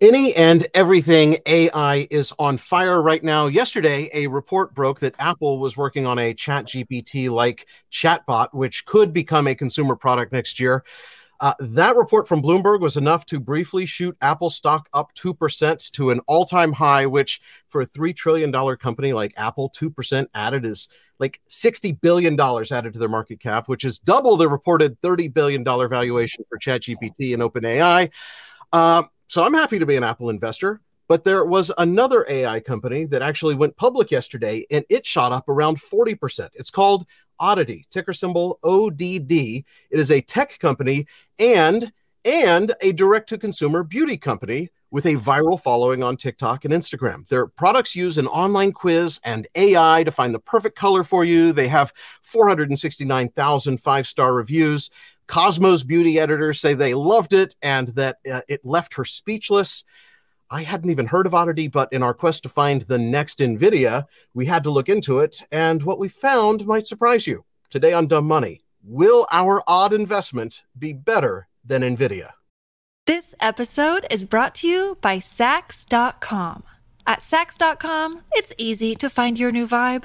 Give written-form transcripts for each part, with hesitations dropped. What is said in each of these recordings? Any and everything AI is on fire right now. Yesterday, a report broke that Apple was working on a ChatGPT-like chatbot, which could become a consumer product next year. That report from Bloomberg was enough to briefly shoot Apple stock up 2% to an all-time high, which for a $3 trillion company like Apple, 2% added is like $60 billion added to their market cap, which is double the reported $30 billion valuation for ChatGPT and OpenAI. So I'm happy to be an Apple investor, but there was another AI company that actually went public yesterday, and it shot up around 40%. It's called Oddity, ticker symbol ODD. It is a tech company and a direct-to-consumer beauty company with a viral following on TikTok and Instagram. Their products use an online quiz and AI to find the perfect color for you. They have 469,000 five-star reviews. Cosmo's beauty editors say they loved it and that it left her speechless. I hadn't even heard of Oddity, but in our quest to find the next Nvidia, we had to look into it, and what we found might surprise you. Today on Dumb Money, will our odd investment be better than Nvidia? This episode is brought to you by Saks.com. At Saks.com, it's easy to find your new vibe.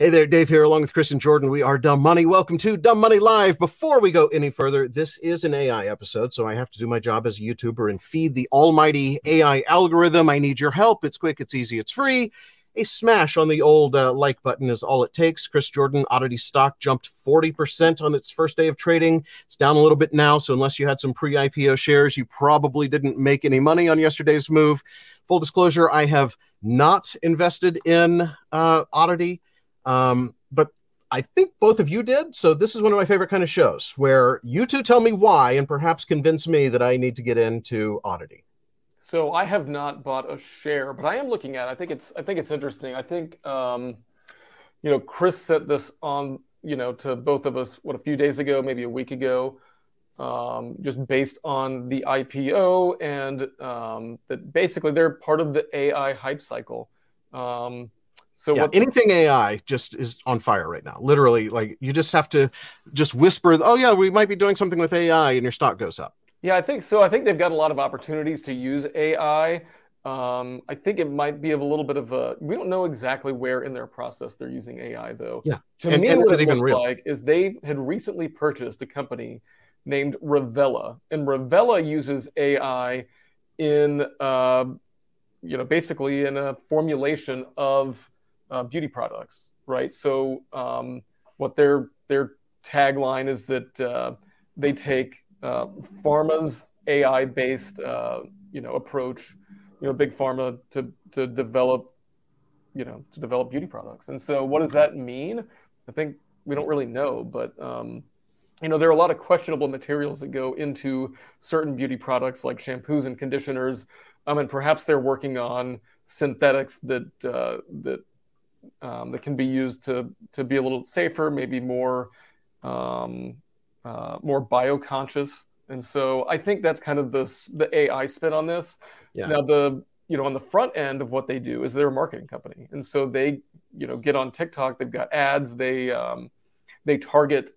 Hey there, Dave here, along with Chris and Jordan. We are Dumb Money. Welcome to Dumb Money Live. Before we go any further, this is an AI episode, so I have to do my job as a YouTuber and feed the almighty AI algorithm. I need your help. It's quick, it's easy, it's free. A smash on the old like button is all it takes. Chris Jordan, Oddity stock jumped 40% on its first day of trading. It's down a little bit now, so unless you had some pre-IPO shares, you probably didn't make any money on yesterday's move. Full disclosure, I have not invested in Oddity. But I think both of you did. So this is one of my favorite kind of shows where you two tell me why and perhaps convince me that I need to get into Oddity. So I have not bought a share, but I am looking at it. I think it's interesting. I think, Chris sent this on, to both of us, a few days ago, maybe a week ago, just based on the IPO and that basically they're part of the AI hype cycle. So yeah, anything AI just is on fire right now. Literally, like you just have to just whisper, oh yeah, we might be doing something with AI and your stock goes up. Yeah, I think so. I think they've got a lot of opportunities to use AI. I think it might be of a little bit of a, we don't know exactly where in their process they're using AI though. Yeah. To me, what it looks like is they had recently purchased a company named Ravella, and Ravella uses AI in, basically in a formulation of beauty products, right? So what their tagline is that they take pharma's AI-based, approach, big pharma to develop beauty products. And so what does that mean? I think we don't really know, but there are a lot of questionable materials that go into certain beauty products like shampoos and conditioners, and perhaps they're working on synthetics that can be used to be a little safer, maybe more bio-conscious. And so I think that's kind of the AI spin on this. Yeah. Now, on the front end of what they do is they're a marketing company. And so they, get on TikTok, they've got ads, they target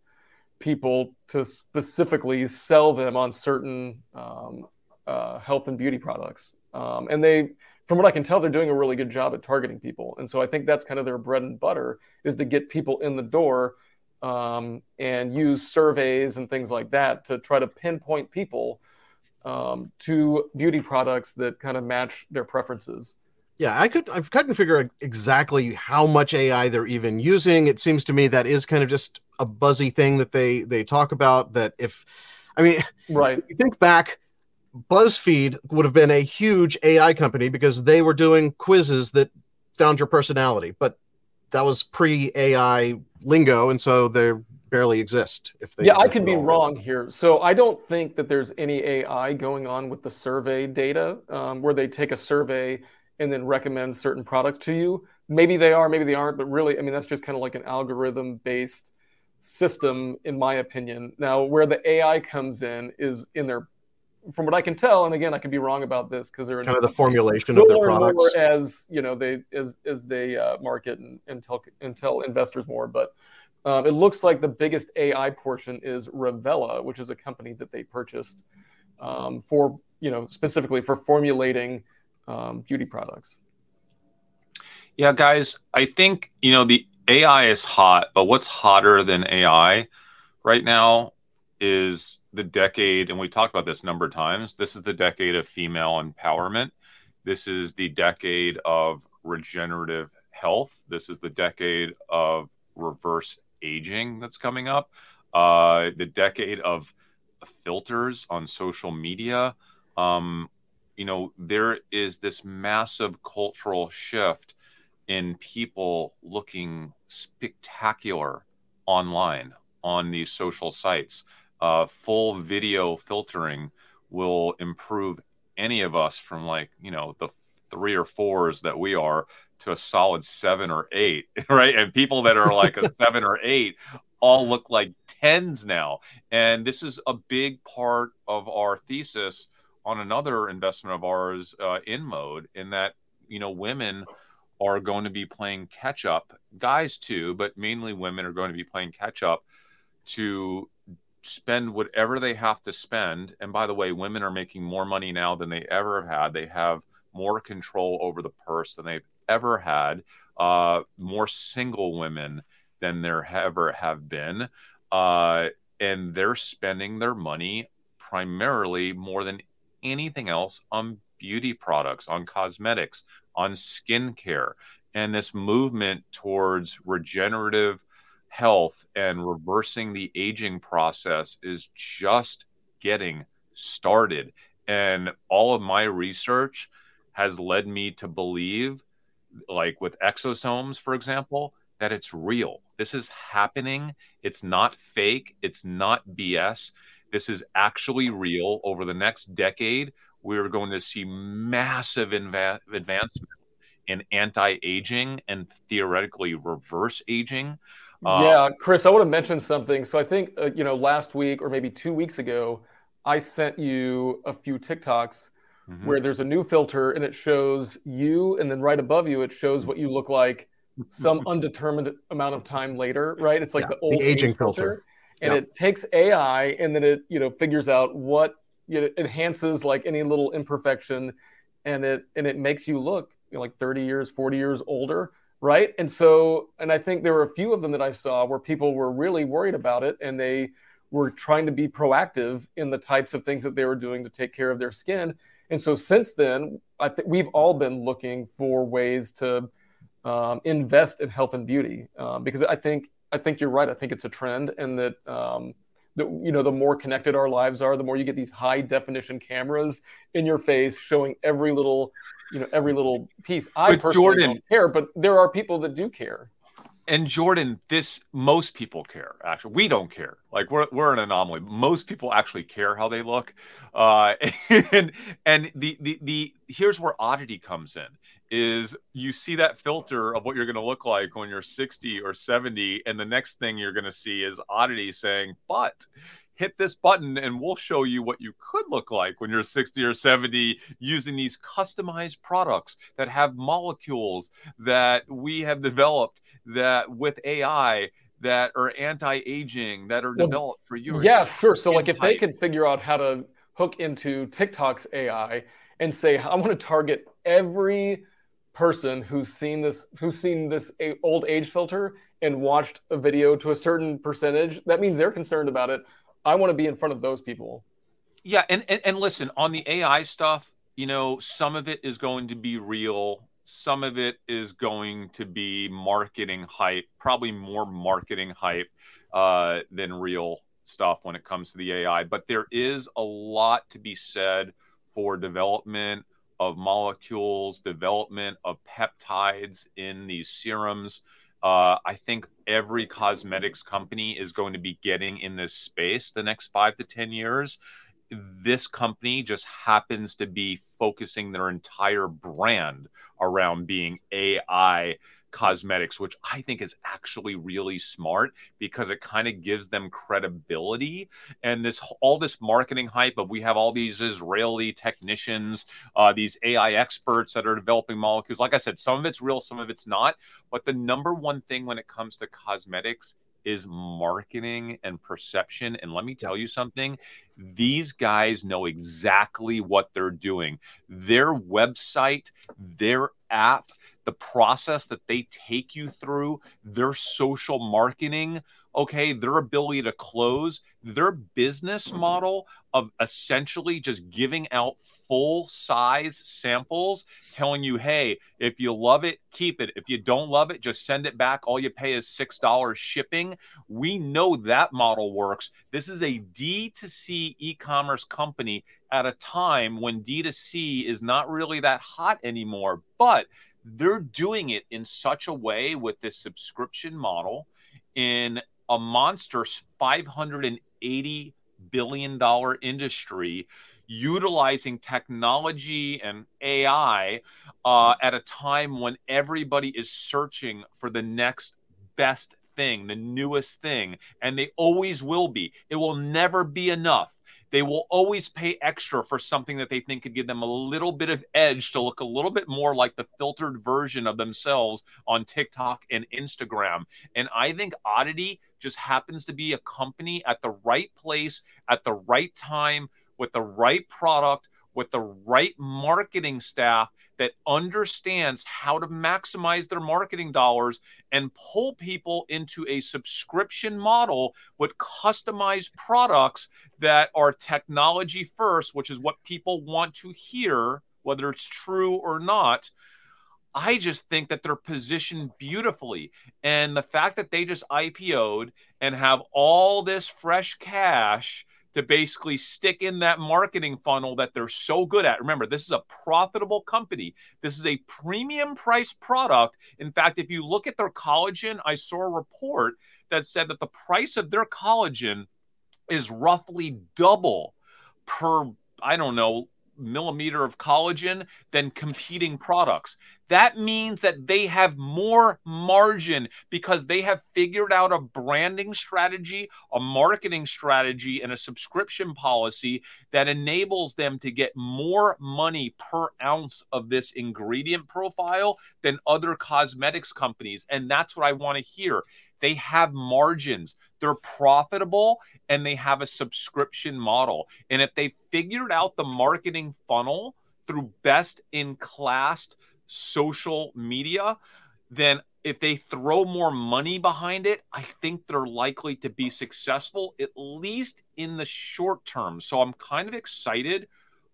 people to specifically sell them on certain health and beauty products. And they... From what I can tell, they're doing a really good job at targeting people. And so I think that's kind of their bread and butter is to get people in the door and use surveys and things like that to try to pinpoint people to beauty products that kind of match their preferences. Yeah, I couldn't figure out exactly how much AI they're even using. It seems to me that is kind of just a buzzy thing that they talk about that right. If you think back, BuzzFeed would have been a huge AI company because they were doing quizzes that found your personality, but that was pre-AI lingo, and so they barely exist. I could be wrong here. So I don't think that there's any AI going on with the survey data where they take a survey and then recommend certain products to you. Maybe they are, maybe they aren't, but really, I mean, that's just kind of like an algorithm-based system, in my opinion. Now, where the AI comes in is in their, from what I can tell, and again, I could be wrong about this because they're kind of the formulation of their products as you know they as they market and tell investors more. But it looks like the biggest AI portion is Ravella, which is a company that they purchased for specifically for formulating beauty products. Yeah, guys, I think the AI is hot, but what's hotter than AI right now is the decade, and we talked about this a number of times, this is the decade of female empowerment. This is the decade of regenerative health. This is the decade of reverse aging that's coming up. The decade of filters on social media. There is this massive cultural shift in people looking spectacular online on these social sites. Full video filtering will improve any of us from the 3 or 4s that we are to a solid 7 or 8, right? And people that are like a 7 or 8 all look like 10s now. And this is a big part of our thesis on another investment of ours, InMode, in that, women are going to be playing catch up, guys too, but mainly women are going to be playing catch up to spend whatever they have to spend. And by the way, women are making more money now than they ever have had. They have more control over the purse than they've ever had. More single women than there ever have been. And they're spending their money primarily more than anything else on beauty products, on cosmetics, on skincare. And this movement towards regenerative health and reversing the aging process is just getting started. And all of my research has led me to believe, like with exosomes, for example, that it's real. This is happening. It's not fake. It's not BS. This is actually real. Over the next decade, we are going to see massive advancement in anti-aging and theoretically reverse aging. Yeah, Chris, I want to mention something. So I think, last week or maybe 2 weeks ago, I sent you a few TikToks where there's a new filter and it shows you, and then right above you, it shows what you look like some undetermined amount of time later, right? It's like the old aging filter. And it takes AI and then it, figures out what it enhances like any little imperfection, and it makes you look like 30 years, 40 years older. Right. And I think there were a few of them that I saw where people were really worried about it and they were trying to be proactive in the types of things that they were doing to take care of their skin. And so since then, I think we've all been looking for ways to invest in health and beauty, because I think you're right. I think it's a trend, and that, the more connected our lives are, the more you get these high definition cameras in your face showing every little piece. I personally don't care, but there are people that do care. And Jordan, most people care. Actually, we don't care. Like we're an anomaly. Most people actually care how they look. And the here's where oddity comes in. Is you see that filter of what you're going to look like when you're 60 or 70, and the next thing you're going to see is Oddity saying, but hit this button and we'll show you what you could look like when you're 60 or 70 using these customized products that have molecules that we have developed that with AI that are anti-aging that are developed for you. Yeah, sure. So like if they could figure out how to hook into TikTok's AI and say, I want to target every person who's seen this old age filter and watched a video to a certain percentage, that means they're concerned about it. I want to be in front of those people. Yeah, and listen, on the AI stuff, some of it is going to be real. Some of it is going to be marketing hype, probably more marketing hype than real stuff when it comes to the AI. But there is a lot to be said for development of molecules, development of peptides in these serums. I think every cosmetics company is going to be getting in this space the next 5 to 10 years. this company just happens to be focusing their entire brand around being AI cosmetics, which I think is actually really smart because it kind of gives them credibility. And this all this marketing hype of we have all these Israeli technicians, these AI experts that are developing molecules. Like I said, some of it's real, some of it's not. But the number one thing when it comes to cosmetics is marketing and perception. And let me tell you something, these guys know exactly what they're doing. Their website, their app, the process that they take you through, their social marketing, okay, their ability to close, their business model of essentially just giving out full size samples, telling you, hey, if you love it, keep it. If you don't love it, just send it back. All you pay is $6 shipping. We know that model works. This is a D2C e-commerce company at a time when D2C is not really that hot anymore, but they're doing it in such a way with this subscription model in a monster $580 billion industry, utilizing technology and AI at a time when everybody is searching for the next best thing, the newest thing, and they always will be. It will never be enough. They will always pay extra for something that they think could give them a little bit of edge to look a little bit more like the filtered version of themselves on TikTok and Instagram. And I think Oddity just happens to be a company at the right place, at the right time, with the right product, with the right marketing staff that understands how to maximize their marketing dollars and pull people into a subscription model with customized products that are technology first, which is what people want to hear, whether it's true or not. I just think that they're positioned beautifully. And the fact that they just IPO'd and have all this fresh cash to basically stick in that marketing funnel that they're so good at. Remember, this is a profitable company. This is a premium price product. In fact, if you look at their collagen, I saw a report that said that the price of their collagen is roughly double per, I don't know, millimeter of collagen than competing products. That means that they have more margin because they have figured out a branding strategy, a marketing strategy, and a subscription policy that enables them to get more money per ounce of this ingredient profile than other cosmetics companies. And that's what I want to hear. They have margins, they're profitable, and they have a subscription model. And if they figured out the marketing funnel through best-in-class social media, then if they throw more money behind it, I think they're likely to be successful, at least in the short term. So I'm kind of excited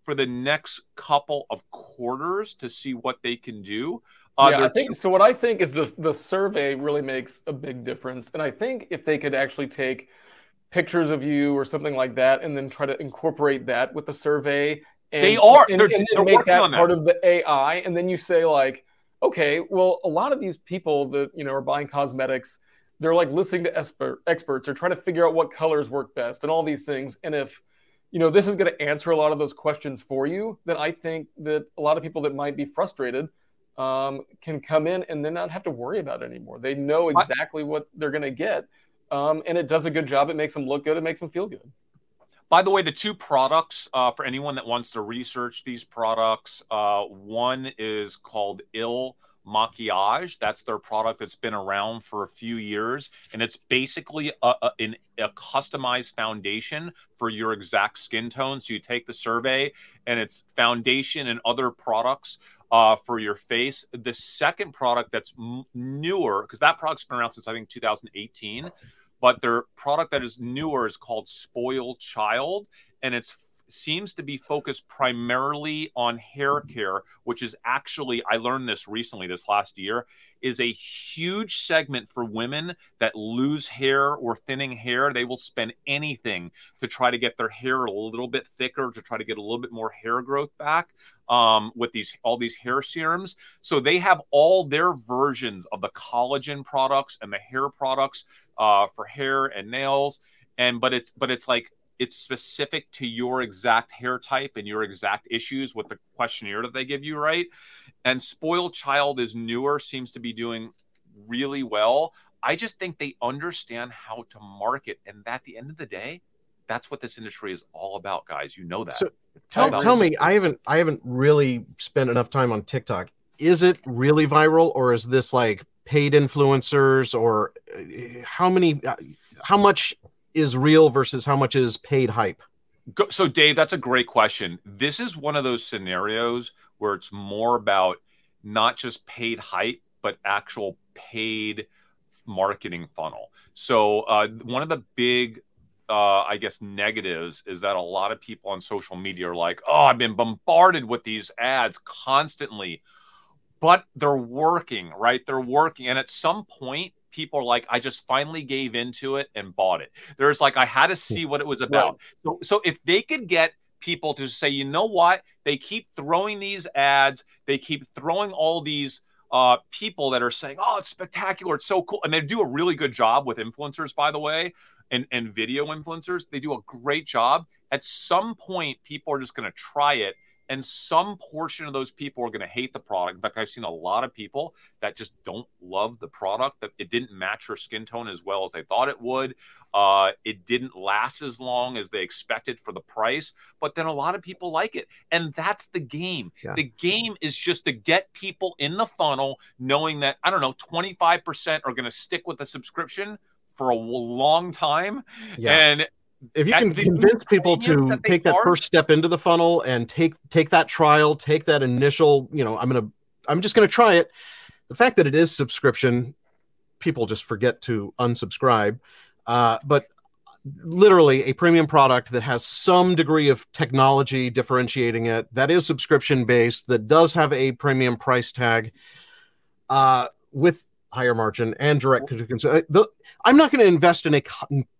for the next couple of quarters to see what they can do. Yeah, I think, so what I think is the survey really makes a big difference. And I think if they could actually take pictures of you or something like that and then try to incorporate that with the survey and they're make that part of the AI. And then you say like, okay, well, a lot of these people that, you know, are buying cosmetics, they're like listening to experts or trying to figure out what colors work best and all these things. And if, you know, this is going to answer a lot of those questions for you, then I think that a lot of people that might be frustrated can come in and then not have to worry about it anymore. They know exactly what they're going to get. And it does a good job. It makes them look good. It makes them feel good. By the way, the two products, for anyone that wants to research these products, one is called Ill Maquillage. That's their product that's been around for a few years, and it's basically a customized foundation for your exact skin tone. So you take the survey, and it's foundation and other products for your face. The second product that's newer, because that product's been around since I think 2018, but their product that is newer is called Spoiled Child, and it seems to be focused primarily on hair care, which is actually, I learned this recently this last year, is a huge segment for women that lose hair or thinning hair. They will spend anything to try to get their hair a little bit thicker, to try to get a little bit more hair growth back. With all these hair serums. So they have all their versions of the collagen products and the hair products for hair and nails. But it's like it's specific to your exact hair type and your exact issues with the questionnaire that they give you, right? And Spoiled Child is newer, seems to be doing really well. I just think they understand how to market. And at the end of the day, that's what this industry is all about, guys. You know that. So tell me, I haven't really spent enough time on TikTok. Is it really viral, or is this like paid influencers, or how much is real versus how much is paid hype? So Dave, that's a great question. This is one of those scenarios where it's more about not just paid hype, but actual paid marketing funnel. So one of the big, I guess, negatives is that a lot of people on social media are like, oh, I've been bombarded with these ads constantly, but they're working, right? They're working. And at some point, people are like, I just finally gave into it and bought it. There's like, I had to see what it was about. Right. So if they could get people to say, you know what, they keep throwing these ads, they keep throwing all these people that are saying, oh, it's spectacular, it's so cool. And they do a really good job with influencers, by the way, and video influencers. They do a great job. At some point, people are just going to try it. And some portion of those people are going to hate the product. In fact, I've seen a lot of people that just don't love the product, that it didn't match your skin tone as well as they thought it would. It didn't last as long as they expected for the price. But then a lot of people like it. And that's the game. Yeah. The game is just to get people in the funnel knowing that, I don't know, 25% are going to stick with the subscription for a long time. Yeah. And if you can convince people to take that first step into the funnel and take that trial, take that initial, you know, I'm just going to try it. The fact that it is subscription, people just forget to unsubscribe. But literally a premium product that has some degree of technology differentiating it, that is subscription based, that does have a premium price tag with higher margin and direct to consumer. I'm not going to invest in a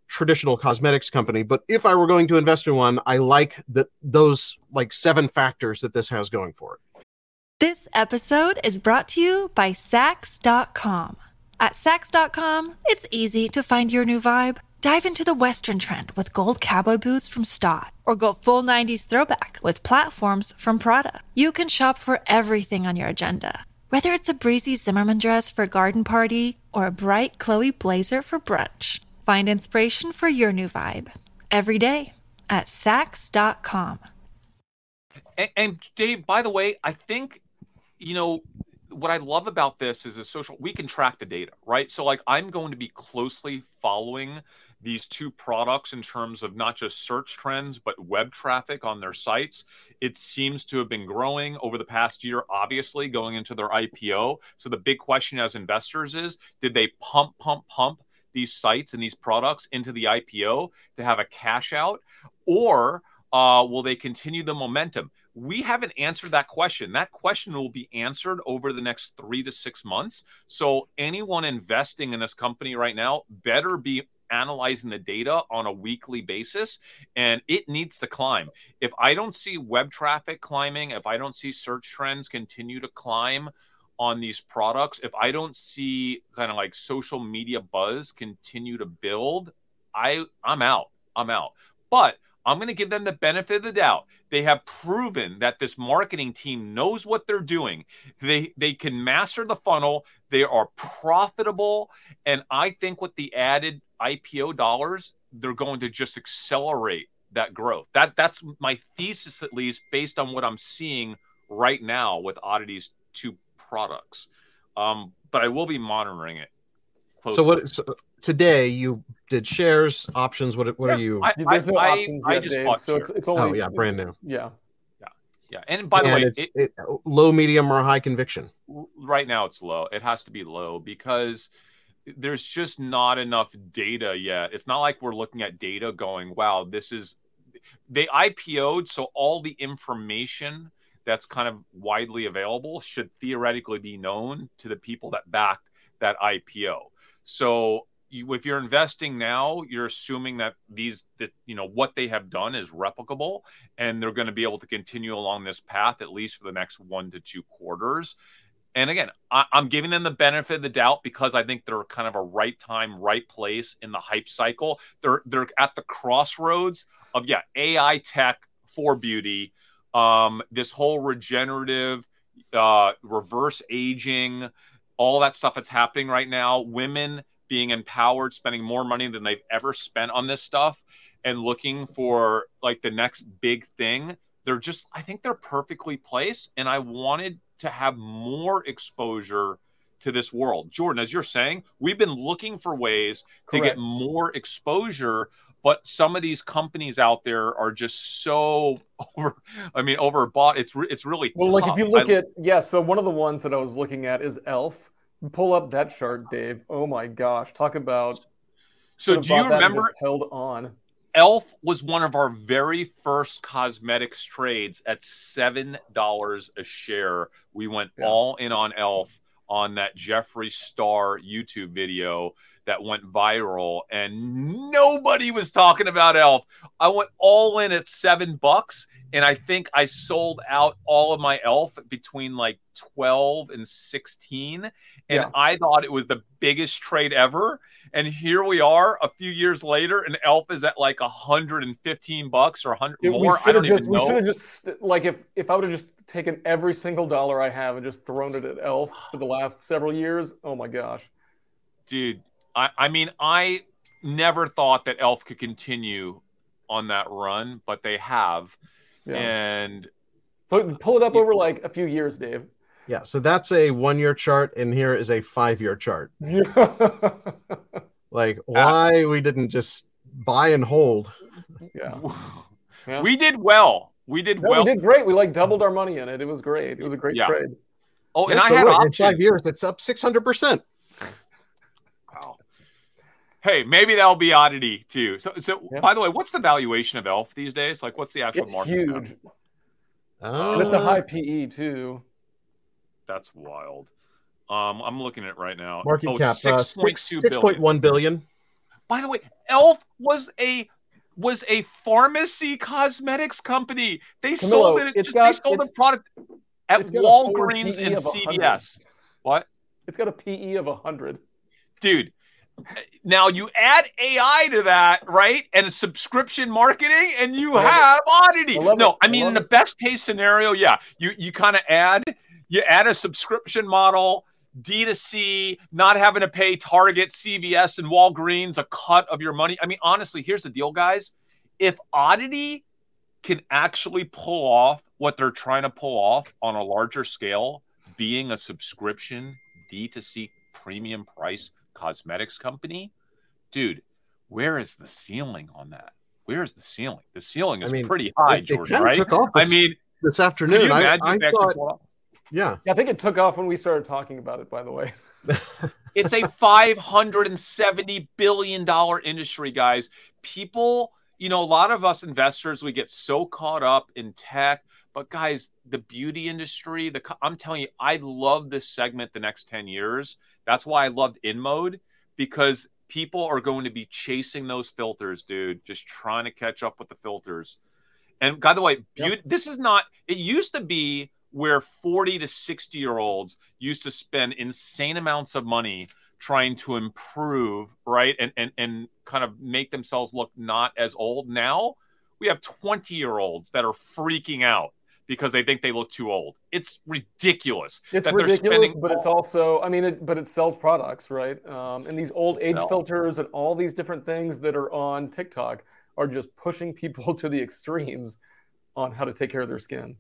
traditional cosmetics company, but if I were going to invest in one, I like those like 7 factors that this has going for it. This episode is brought to you by Saks.com. At Saks.com, it's easy to find your new vibe. Dive into the Western trend with gold cowboy boots from Staud, or go full 90s throwback with platforms from Prada. You can shop for everything on your agenda, whether it's a breezy Zimmermann dress for a garden party or a bright Chloe blazer for brunch. Find inspiration for your new vibe every day at Saks.com. And Dave, by the way, I think, you know, what I love about this is we can track the data, right? So like I'm going to be closely following these 2 products in terms of not just search trends, but web traffic on their sites. It seems to have been growing over the past year, obviously going into their IPO. So the big question as investors is, did they pump these sites and these products into the IPO to have a cash out, or will they continue the momentum? We haven't answered that question. That question will be answered over the next 3 to 6 months. So anyone investing in this company right now better be analyzing the data on a weekly basis, and it needs to climb. If I don't see web traffic climbing, if I don't see search trends continue to climb on these products, if I don't see kind of like social media buzz continue to build, I'm out. But I'm going to give them the benefit of the doubt. They have proven that this marketing team knows what they're doing. They can master the funnel. They are profitable. And I think with the added IPO dollars, they're going to just accelerate that growth. That's my thesis, at least based on what I'm seeing right now with Oddity's 2 products, but I will be monitoring it closely. So today you did shares, options? What are you? There's no options yet, Dave, so it's only brand new. Yeah. And by the way, it's low, medium, or high conviction. Right now, it's low. It has to be low because there's just not enough data yet. It's not like we're looking at data going, "Wow, this is." They IPO'd, so all the information that's kind of widely available should theoretically be known to the people that backed that IPO. So if you're investing now, you're assuming that what they have done is replicable, and they're going to be able to continue along this path at least for the next 1 to 2 quarters. And again, I'm giving them the benefit of the doubt because I think they're kind of a right time, right place in the hype cycle. They're at the crossroads of AI tech for beauty, this whole regenerative, reverse aging, all that stuff that's happening right now, women being empowered, spending more money than they've ever spent on this stuff and looking for like the next big thing. They're just, I think they're perfectly placed. And I wanted to have more exposure to this world. Jordan, as you're saying, we've been looking for ways to get more exposure, but some of these companies out there are just so overbought. It's really tough. Well, like if you look so one of the ones that I was looking at is ELF. Pull up that chart, Dave. Oh my gosh, talk about. So do you remember? Held on. ELF was one of our very first cosmetics trades at $7 a share. We went all in on ELF on that Jeffree Star YouTube video that went viral, and nobody was talking about ELF. I went all in at $7, and I think I sold out all of my ELF between like 12 and 16. And I thought it was the biggest trade ever. And here we are a few years later, and ELF is at like $115 or 100 more. I don't even know. We should have just, like, if I would have just taken every single dollar I have and just thrown it at ELF for the last several years. Oh my gosh. Dude. I mean, I never thought that ELF could continue on that run, but they have. Yeah. And pull it up over like a few years, Dave. Yeah, so that's a 1-year chart, and here is a 5-year chart. Like, why we didn't just buy and hold? Yeah, we did well. We did great. We like doubled our money in it. It was great. It was a great trade. Oh, and I had an option. In 5 years, it's up 600%. Hey, maybe that'll be Oddity too. So by the way, what's the valuation of ELF these days? Like, what's the actual market? It's huge. And it's a high PE too. That's wild. I'm looking at it right now. Market cap $6.1 billion. By the way, ELF was a pharmacy cosmetics company. They sold it. They sold the product at Walgreens and CVS. What? It's got a PE of 100. Dude. Now you add AI to that, right? And subscription marketing, and you have Oddity. In the best case scenario, you kind of add a subscription model, D2C, not having to pay Target, CVS, and Walgreens a cut of your money. I mean, honestly, here's the deal, guys. If Oddity can actually pull off what they're trying to pull off on a larger scale, being a subscription D2C premium price cosmetics company, dude, where is the ceiling on that? The ceiling is pretty high, Jordan, right? Took off this afternoon. I thought, I think it took off when we started talking about it, by the way. It's a $570 billion industry, guys. People, a lot of us investors, we get so caught up in tech, but guys, the beauty industry, I'm telling you, I love this segment the next 10 years. That's why I loved InMode, because people are going to be chasing those filters, dude, just trying to catch up with the filters. And by the way, this is not, it used to be where 40 to 60-year-olds used to spend insane amounts of money trying to improve, right? And kind of make themselves look not as old. Now we have 20-year-olds that are freaking out because they think they look too old. It's ridiculous. It's also, but it sells products, right? And these old age filters and all these different things that are on TikTok are just pushing people to the extremes on how to take care of their skin.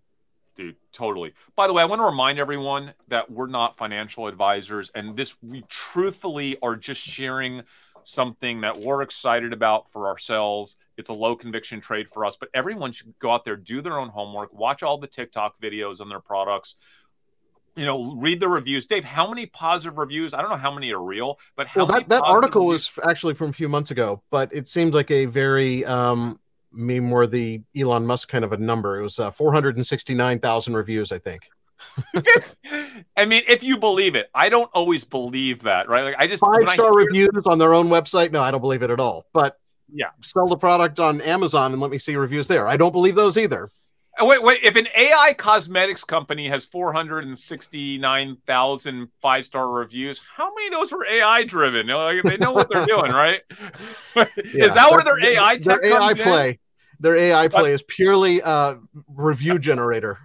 Dude, totally. By the way, I want to remind everyone that we're not financial advisors, and we truthfully are just sharing something that we're excited about for ourselves. It's a low conviction trade for us, but everyone should go out there, do their own homework, watch all the TikTok videos on their products, read the reviews. Dave, how many positive reviews? I don't know how many are real, but that article is actually from a few months ago, but it seemed like a very meme-worthy Elon Musk kind of a number. It was 469,000 reviews, I think. If you believe it. I don't always believe that, right? Like, I just 5-star reviews on their own website. No, I don't believe it at all. But sell the product on Amazon and let me see reviews there. I don't believe those either. Wait. If an AI cosmetics company has 469,000 5-star reviews, how many of those were AI driven? They know what they're doing, right? Is that where their AI tech comes in? Their AI play is purely review generator.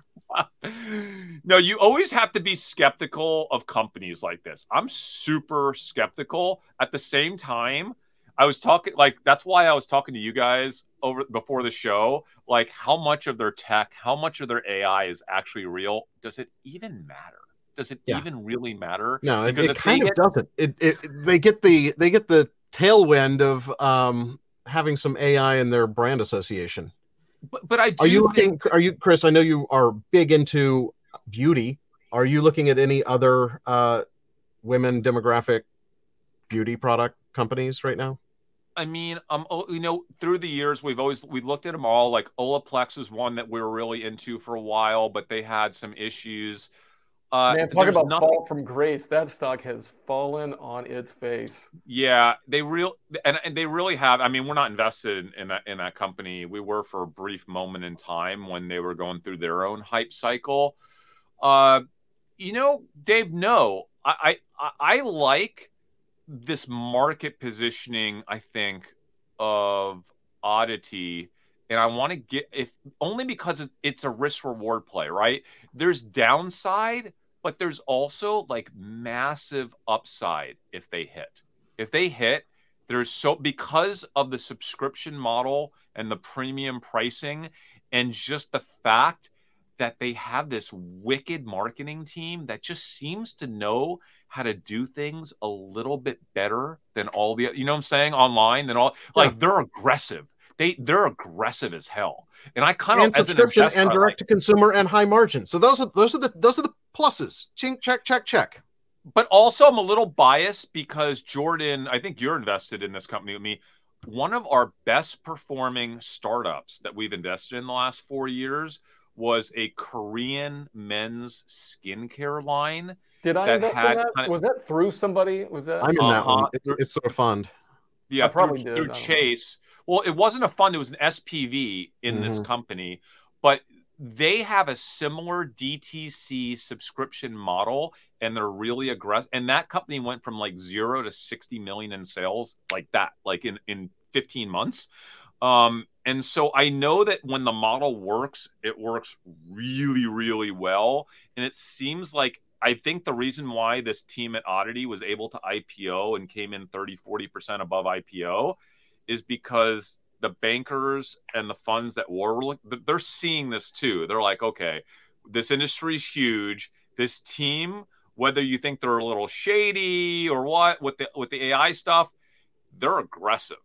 No, you always have to be skeptical of companies like this. I'm super skeptical. At the same time, I was talking, like, that's why I was talking to you guys over before the show, like how much of their tech, how much of their AI is actually real? Does it even matter? Does it even really matter? No, it kind of doesn't. They get the tailwind of having some AI in their brand association. But I do. Are you, Chris? I know you are big into beauty. Are you looking at any other women demographic beauty product companies right now? I mean, you know, through the years, we looked at them all. Like Olaplex is one that we were really into for a while, but they had some issues. Man, talk about fall from grace. That stock has fallen on its face. Yeah, they really have. I mean, we're not invested in that company. We were for a brief moment in time when they were going through their own hype cycle. You know, Dave, no, I like this market positioning, I think, of Oddity. And I want to get, if only because it's a risk reward play, right? There's downside, but there's also like massive upside if they hit. If they hit, there's so, because of the subscription model and the premium pricing, and just the fact that they have this wicked marketing team that just seems to know how to do things a little bit better than all the, you know what I'm saying, online than all, like they're aggressive. They're aggressive as hell, and I kind of and subscription investor, and direct to consumer and high margin. So those are the pluses. Chink, check. But also, I'm a little biased because Jordan, I think you're invested in this company with me. One of our best performing startups that we've invested in the last 4 years was a Korean men's skincare line. Did I invest in that? Was that through somebody? Was that? I'm in that one. It's sort of fund. Yeah, I probably did. Through Chase. Know. Well, it wasn't a fund. It was an SPV in this company, but they have a similar DTC subscription model, and they're really aggressive. And that company went from like zero to 60 million in sales like that, like in 15 months. And so I know that when the model works, it works really, really well. And it seems like, I think the reason why this team at Oddity was able to IPO and came in 30-40% above IPO is because the bankers and the funds that were, they're seeing this too. They're like, okay, this industry is huge. This team, whether you think they're a little shady or what, with the AI stuff, they're aggressive.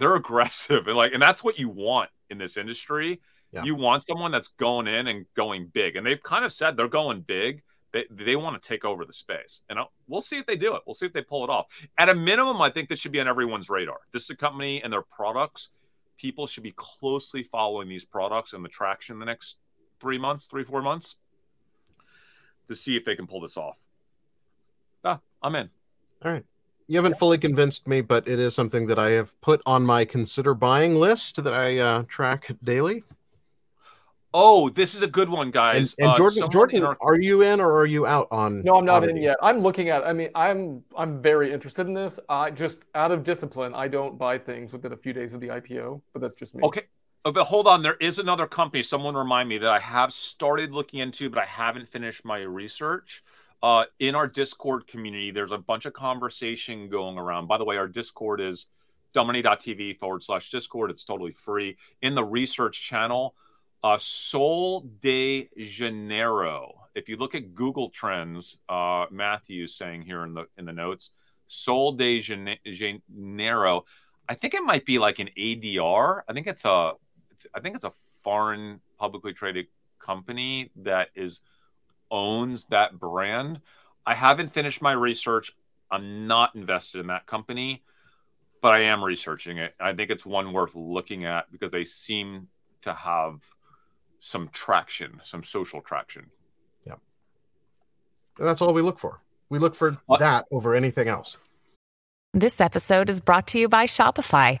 And that's what you want in this industry. Yeah. You want someone that's going in and going big. And they've kind of said they're going big. They want to take over the space, and we'll see if they do it. We'll see if they pull it off. At a minimum, I think this should be on everyone's radar. This is a company and their products. People should be closely following these products and the traction the next 3-4 months to see if they can pull this off. I'm in. All right. You haven't fully convinced me, but it is something that I have put on my consider buying list that I track daily. Oh, this is a good one, guys. And Jordan, are you in or are you out on? No, I'm not in yet. I'm looking at it. I mean, I'm very interested in this. I just, out of discipline, I don't buy things within a few days of the IPO, but that's just me. Okay, but hold on. There is another company. Someone remind me that I have started looking into, but I haven't finished my research. In our Discord community, there's a bunch of conversation going around. By the way, our Discord is dominate.tv/Discord. It's totally free. In the research channel, Sol de Janeiro. If you look at Google Trends, Matthew's saying here in the notes, Sol de Janeiro. I think it might be like an ADR. I think it's a foreign publicly traded company that owns that brand. I haven't finished my research. I'm not invested in that company, but I am researching it. I think it's one worth looking at because they seem to have some traction, some social traction. Yeah. And that's all we look for. We look for that over anything else. This episode is brought to you by Shopify.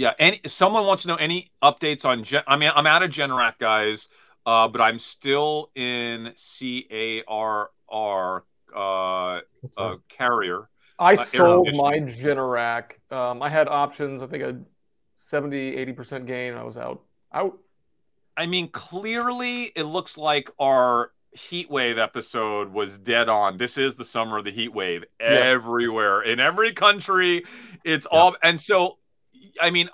Yeah, someone wants to know any updates on... I'm out of Generac, guys, but I'm still in CARR, Carrier. I sold my Generac. I had options. I think a 70-80% gain. I was out. I mean, clearly it looks like our heat wave episode was dead on. This is the summer of the heat wave everywhere. In every country, it's all... And so... I mean,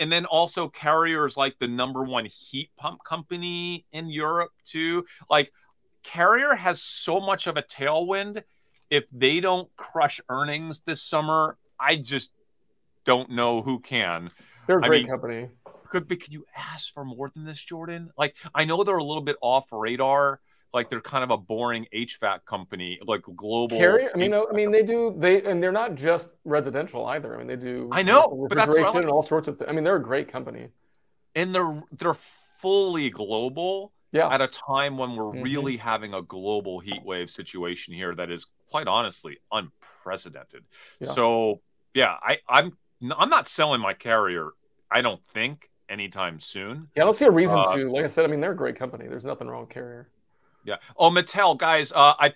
and then also Carrier is like the number one heat pump company in Europe too. Like Carrier has so much of a tailwind. If they don't crush earnings this summer, I just don't know who can. They're a great company. Could you ask for more than this, Jordan? Like, I know they're a little bit off radar. Like they're kind of a boring HVAC company, like global. Carrier, and they're not just residential either. I mean, they do. I know, but that's like. And all sorts of. I mean, they're a great company, and they're fully global. Yeah. At a time when we're really having a global heat wave situation here that is quite honestly unprecedented. Yeah. So yeah, I'm not selling my Carrier. I don't think anytime soon. Yeah, I don't see a reason to. Like I said, I mean, they're a great company. There's nothing wrong with Carrier. Yeah. Oh, Mattel, guys, I've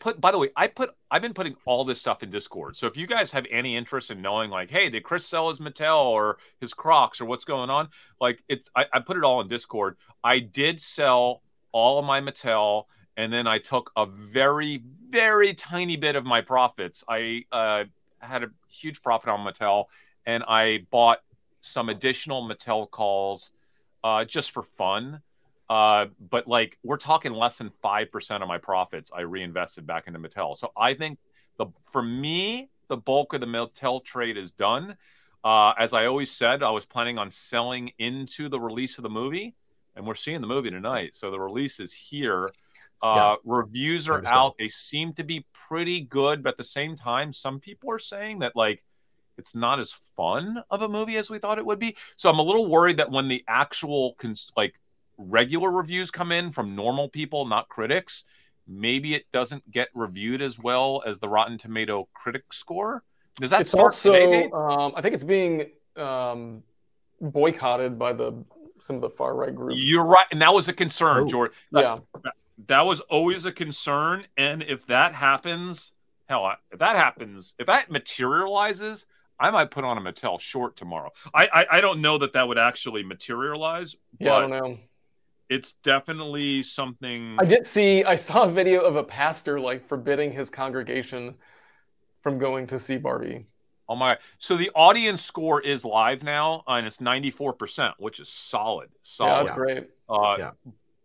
been putting all this stuff in Discord. So if you guys have any interest in knowing, like, hey, did Chris sell his Mattel or his Crocs or what's going on? Like, I put it all in Discord. I did sell all of my Mattel, and then I took a very, very tiny bit of my profits. I had a huge profit on Mattel, and I bought some additional Mattel calls just for fun. But like we're talking less than 5% of my profits I reinvested back into Mattel. So I think for me, the bulk of the Mattel trade is done. As I always said, I was planning on selling into the release of the movie, and we're seeing the movie tonight. So the release is here. Reviews are out. They seem to be pretty good, but at the same time, some people are saying that like it's not as fun of a movie as we thought it would be. So I'm a little worried that when the actual regular reviews come in from normal people, not critics, maybe it doesn't get reviewed as well as the Rotten Tomato critic score. Does that start today? I think it's being boycotted by some of the far right groups. You're right, and that was a concern, George. That was always a concern, and if that happens, if that materializes, I might put on a Mattel short tomorrow. I don't know that would actually materialize. Yeah, I don't know. It's definitely something. I saw a video of a pastor like forbidding his congregation from going to see Barbie. Oh my! So the audience score is live now, and it's 94%, which is solid. Yeah, that's great.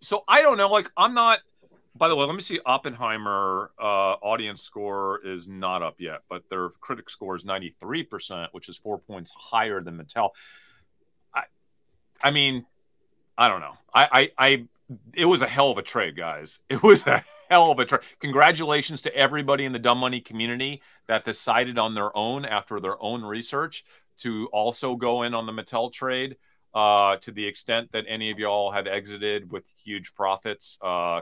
So I don't know. Like I'm not. By the way, let me see. Oppenheimer audience score is not up yet, but their critic score is 93%, which is 4 points higher than Mattel. I mean. I don't know. It was a hell of a trade, guys. It was a hell of a trade. Congratulations to everybody in the Dumb Money community that decided on their own after their own research to also go in on the Mattel trade to the extent that any of y'all have exited with huge profits.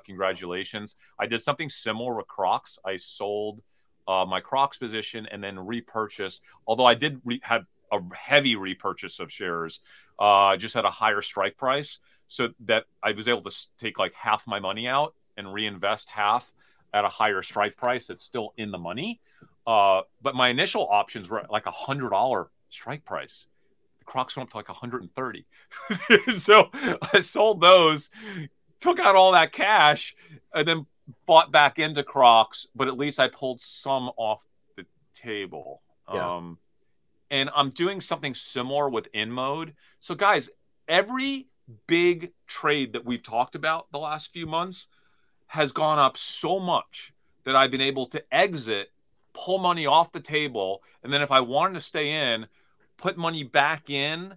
Congratulations. I did something similar with Crocs. I sold my Crocs position and then repurchased, although I did have a heavy repurchase of shares. Just at a higher strike price so that I was able to take like half my money out and reinvest half at a higher strike price that's still in the money. But my initial options were like $100 strike price. The Crocs went up to like 130. So I sold those, took out all that cash, and then bought back into Crocs, but at least I pulled some off the table. Yeah. And I'm doing something similar with InMode. So, guys, every big trade that we've talked about the last few months has gone up so much that I've been able to exit, pull money off the table, and then if I wanted to stay in, put money back in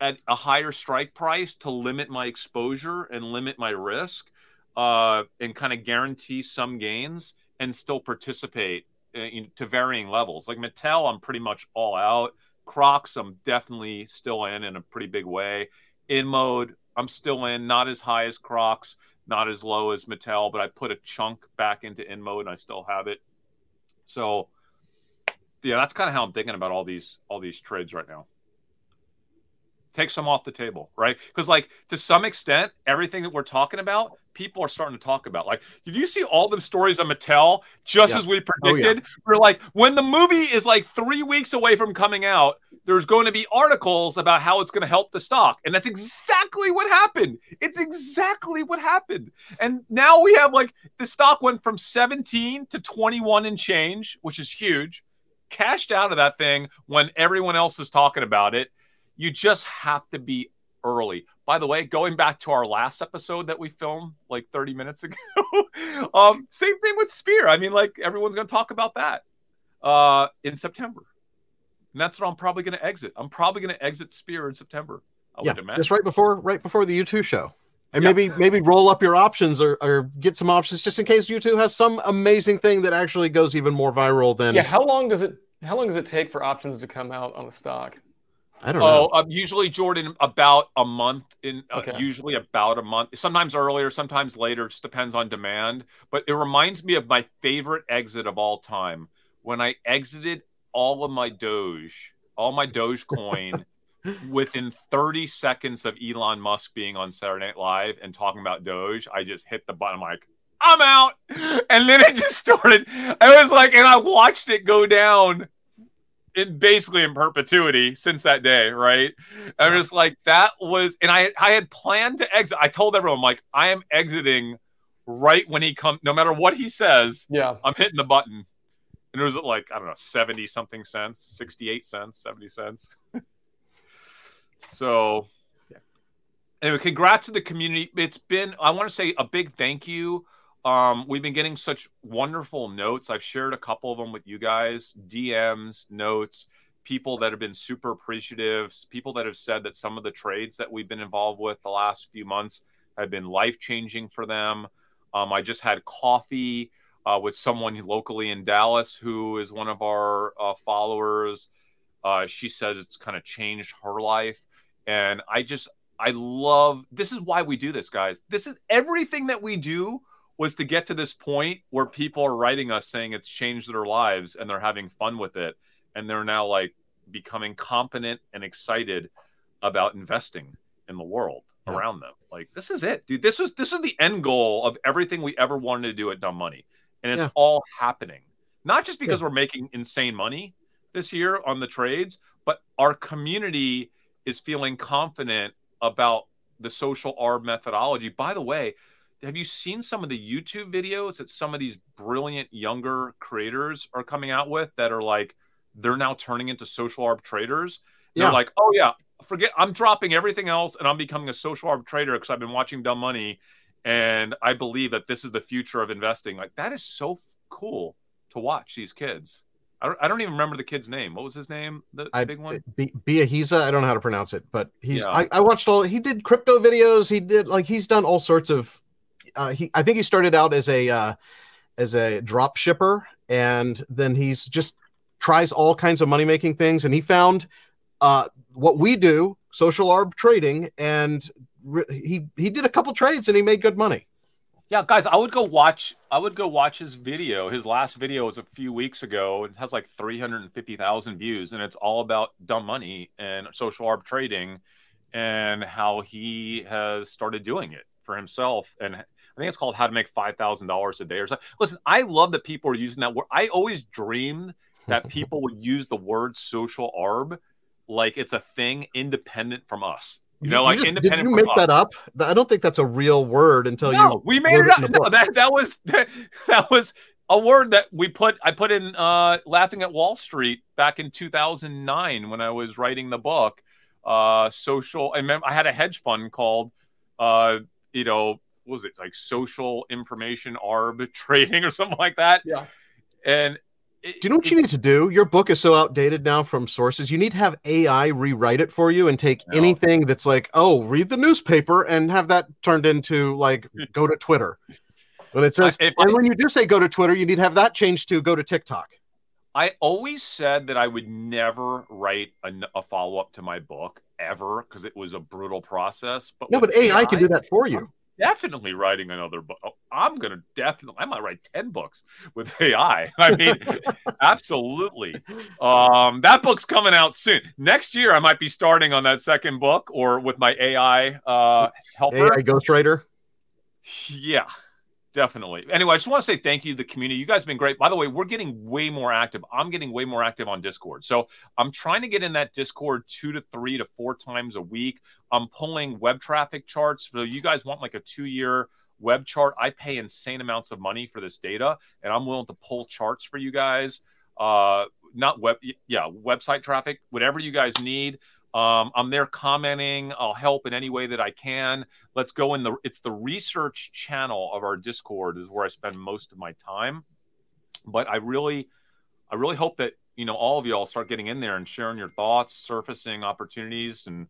at a higher strike price to limit my exposure and limit my risk, and kind of guarantee some gains and still participate to varying levels. Like Mattel, I'm pretty much all out. Crocs, I'm definitely still in a pretty big way. InMode, I'm still in, not as high as Crocs, not as low as Mattel, but I put a chunk back into InMode and I still have it. So yeah, that's kind of how I'm thinking about all these trades right now. Take some off the table, right? Because like to some extent, everything that we're talking about, people are starting to talk about. Like, did you see all the stories on Mattel? Just as we predicted, we're like, when the movie is like 3 weeks away from coming out, there's going to be articles about how it's going to help the stock, and that's exactly what happened. It's exactly what happened, and now we have like the stock went from 17 to 21 and change, which is huge. Cashed out of that thing when everyone else is talking about it. You just have to be early. By the way, going back to our last episode that we filmed like 30 minutes ago, same thing with Spear. I mean, like everyone's going to talk about that in September. And that's what I'm probably going to exit. I'm probably going to exit Spear in September. I would imagine. Just right before the U2 show. And maybe roll up your options or get some options just in case U2 has some amazing thing that actually goes even more viral than... Yeah, how long does it take for options to come out on a stock? I don't know. Usually, Jordan, about a month. Usually about a month. Sometimes earlier, sometimes later. It just depends on demand. But it reminds me of my favorite exit of all time. When I exited all my Dogecoin within 30 seconds of Elon Musk being on Saturday Night Live and talking about Doge, I just hit the button. I'm like, I'm out. And then it just started. I was like, and I watched it go down. It basically in perpetuity since that day, right? I'm just like, that was, and I had planned to exit. I told everyone, like, I am exiting right when he comes, no matter what he says, I'm hitting the button. And it was like, I don't know, 70 something cents, 68 cents, 70 cents. So anyway, congrats to the community. It's been, I want to say a big thank you. We've been getting such wonderful notes. I've shared a couple of them with you guys, DMs, notes, people that have been super appreciative, people that have said that some of the trades that we've been involved with the last few months have been life-changing for them. I just had coffee with someone locally in Dallas who is one of our followers. She says it's kind of changed her life. And I love, this is why we do this, guys. This is everything that we do was to get to this point where people are writing us saying it's changed their lives and they're having fun with it. And they're now like becoming competent and excited about investing in the world around them. Like, this is it, dude. This is the end goal of everything we ever wanted to do at Dumb Money. And it's all happening. Not just because we're making insane money this year on the trades, but our community is feeling confident about the social arb methodology. By the way, have you seen some of the YouTube videos that some of these brilliant younger creators are coming out with that are like, they're now turning into social arb traders? They're like, oh yeah, forget, I'm dropping everything else and I'm becoming a social arb trader because I've been watching Dumb Money and I believe that this is the future of investing. Like, that is so cool to watch these kids. I don't even remember the kid's name. What was his name? The big one? Biahiza. I don't know how to pronounce it, but he's, I watched he did crypto videos. He did he's done all sorts of, I think he started out as a drop shipper, and then he's just tries all kinds of money making things. And he found what we do, social arb trading, and he did a couple trades and he made good money. Yeah, guys, I would go watch his video. His last video was a few weeks ago. It has like 350,000 views, and it's all about Dumb Money and social arb trading and how he has started doing it for himself. And I think it's called How to Make $5,000 a Day or something. Listen, I love that people are using that word. I always dreamed that people would use the word social arb like it's a thing independent from us. You know, like independent. Did you make that up? I don't think that's a real word until you. We made it up. No, that was a word that I put in Laughing at Wall Street back in 2009 when I was writing the book. I remember I had a hedge fund called. You know, what was it, like social information arb trading or something like that? Yeah. And Do you know what you need to do? Your book is so outdated now from sources. You need to have AI rewrite it for you and take anything that's like, oh, read the newspaper and have that turned into like, go to Twitter. When it says, and when you do say go to Twitter, you need to have that changed to go to TikTok. I always said that I would never write a follow-up to my book ever because it was a brutal process. But no, but AI can do that for you. I'm definitely writing another book. I'm going to I might write 10 books with AI. I mean, absolutely. That book's coming out soon. Next year, I might be starting on that second book or with my AI helper. AI ghostwriter? Yeah. Definitely. Anyway, I just want to say thank you to the community. You guys have been great. By the way, we're getting way more active. I'm getting way more active on Discord. So I'm trying to get in that Discord 2 to 3 to 4 times a week. I'm pulling web traffic charts. So you guys want like a 2-year web chart. I pay insane amounts of money for this data, and I'm willing to pull charts for you guys. Website traffic, whatever you guys need. I'm there commenting. I'll help in any way that I can. Let's go in it's the research channel of our Discord is where I spend most of my time. But I really hope that, you know, all of y'all start getting in there and sharing your thoughts, surfacing opportunities and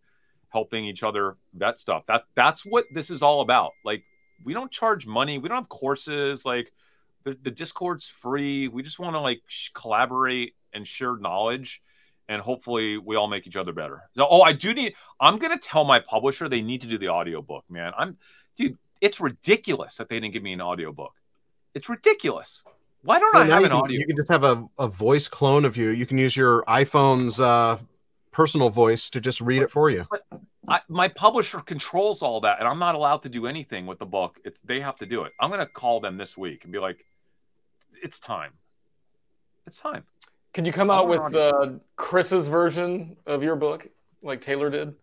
helping each other, that stuff. That's what this is all about. Like, we don't charge money. We don't have courses. Like the Discord's free. We just want to like collaborate and share knowledge. And hopefully we all make each other better. So, I'm going to tell my publisher they need to do the audiobook, man. It's ridiculous that they didn't give me an audiobook. It's ridiculous. Why don't I have an audiobook? You can just have a voice clone of you. You can use your iPhone's personal voice to just read it for you. But my publisher controls all that, and I'm not allowed to do anything with the book. They have to do it. I'm going to call them this week and be like, it's time. It's time. Could you come out with Chris's version of your book, like Taylor did?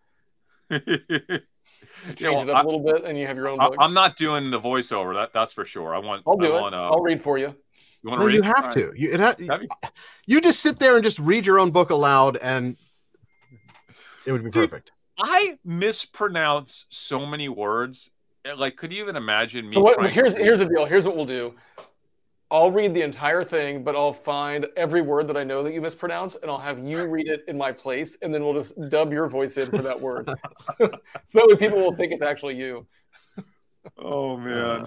Just change it up a little bit, and you have your own book. I'm not doing the voiceover. That's for sure. I'll read for you. You want to read? You have to. You just sit there and just read your own book aloud, and it would be perfect. I mispronounce so many words. Like, could you even imagine me? So here's the deal. Here's what we'll do. I'll read the entire thing, but I'll find every word that I know that you mispronounce, and I'll have you read it in my place, and then we'll just dub your voice in for that word. So that way people will think it's actually you. Oh, man.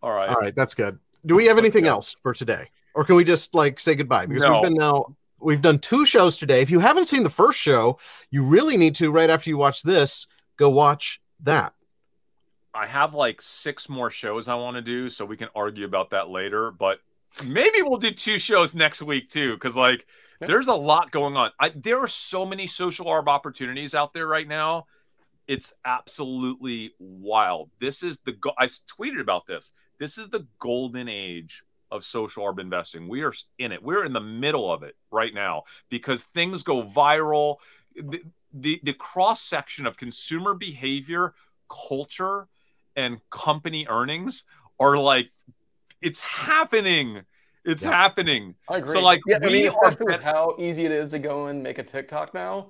All right, that's good. Do we have anything else for today? Or can we just like say goodbye? Because we've done 2 shows today. If you haven't seen the first show, you really need to, right after you watch this, go watch that. I have like 6 more shows I want to do, so we can argue about that later, but maybe we'll do 2 shows next week too, because like there's a lot going on. There are so many social arb opportunities out there right now. It's absolutely wild. This is I tweeted about this. This is the golden age of social arb investing. We are in it. We're in the middle of it right now because things go viral. The cross-section of consumer behavior, culture, and company earnings are like, it's happening. It's happening. I agree. So like, especially with how easy it is to go and make a TikTok now,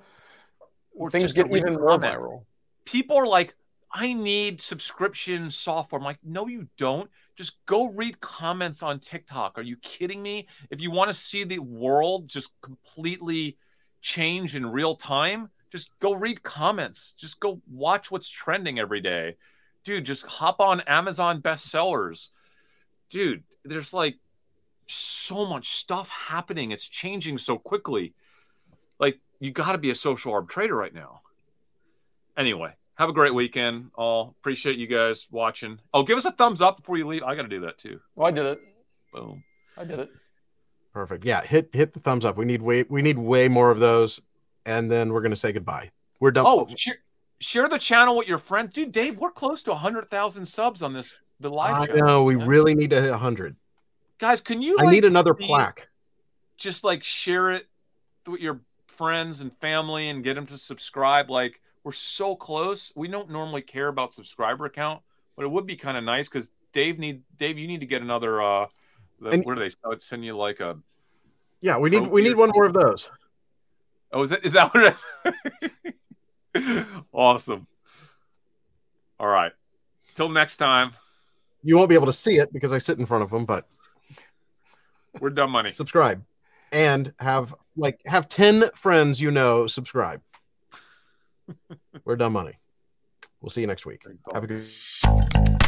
or things get even more viral. People are like, I need subscription software. I'm like, no, you don't. Just go read comments on TikTok. Are you kidding me? If you want to see the world just completely change in real time, just go read comments. Just go watch what's trending every day. Dude, just hop on Amazon bestsellers. Dude, there's like so much stuff happening. It's changing so quickly. Like, you got to be a social arb trader right now. Anyway. Have a great weekend, all. Appreciate you guys watching. Oh, give us a thumbs up before you leave. I got to do that, too. Well, I did it. Boom. I did it. Perfect. Yeah, hit the thumbs up. We need way more of those, and then we're going to say goodbye. We're done. Oh, share the channel with your friends. Dude, Dave, we're close to 100,000 subs on the live show. I know. We really need to hit 100. Guys, can you? I need another plaque. Just like share it with your friends and family and get them to subscribe. Like, we're so close. We don't normally care about subscriber count, but it would be kind of nice because Dave, you need to get another. Where do they send you like a? Yeah, we need one more of those. Oh, is that what it is? Awesome. All right. Till next time. You won't be able to see it because I sit in front of them, but we're dumb money. Subscribe and have 10 friends, subscribe. We're dumb money. We'll see you next week. Have a good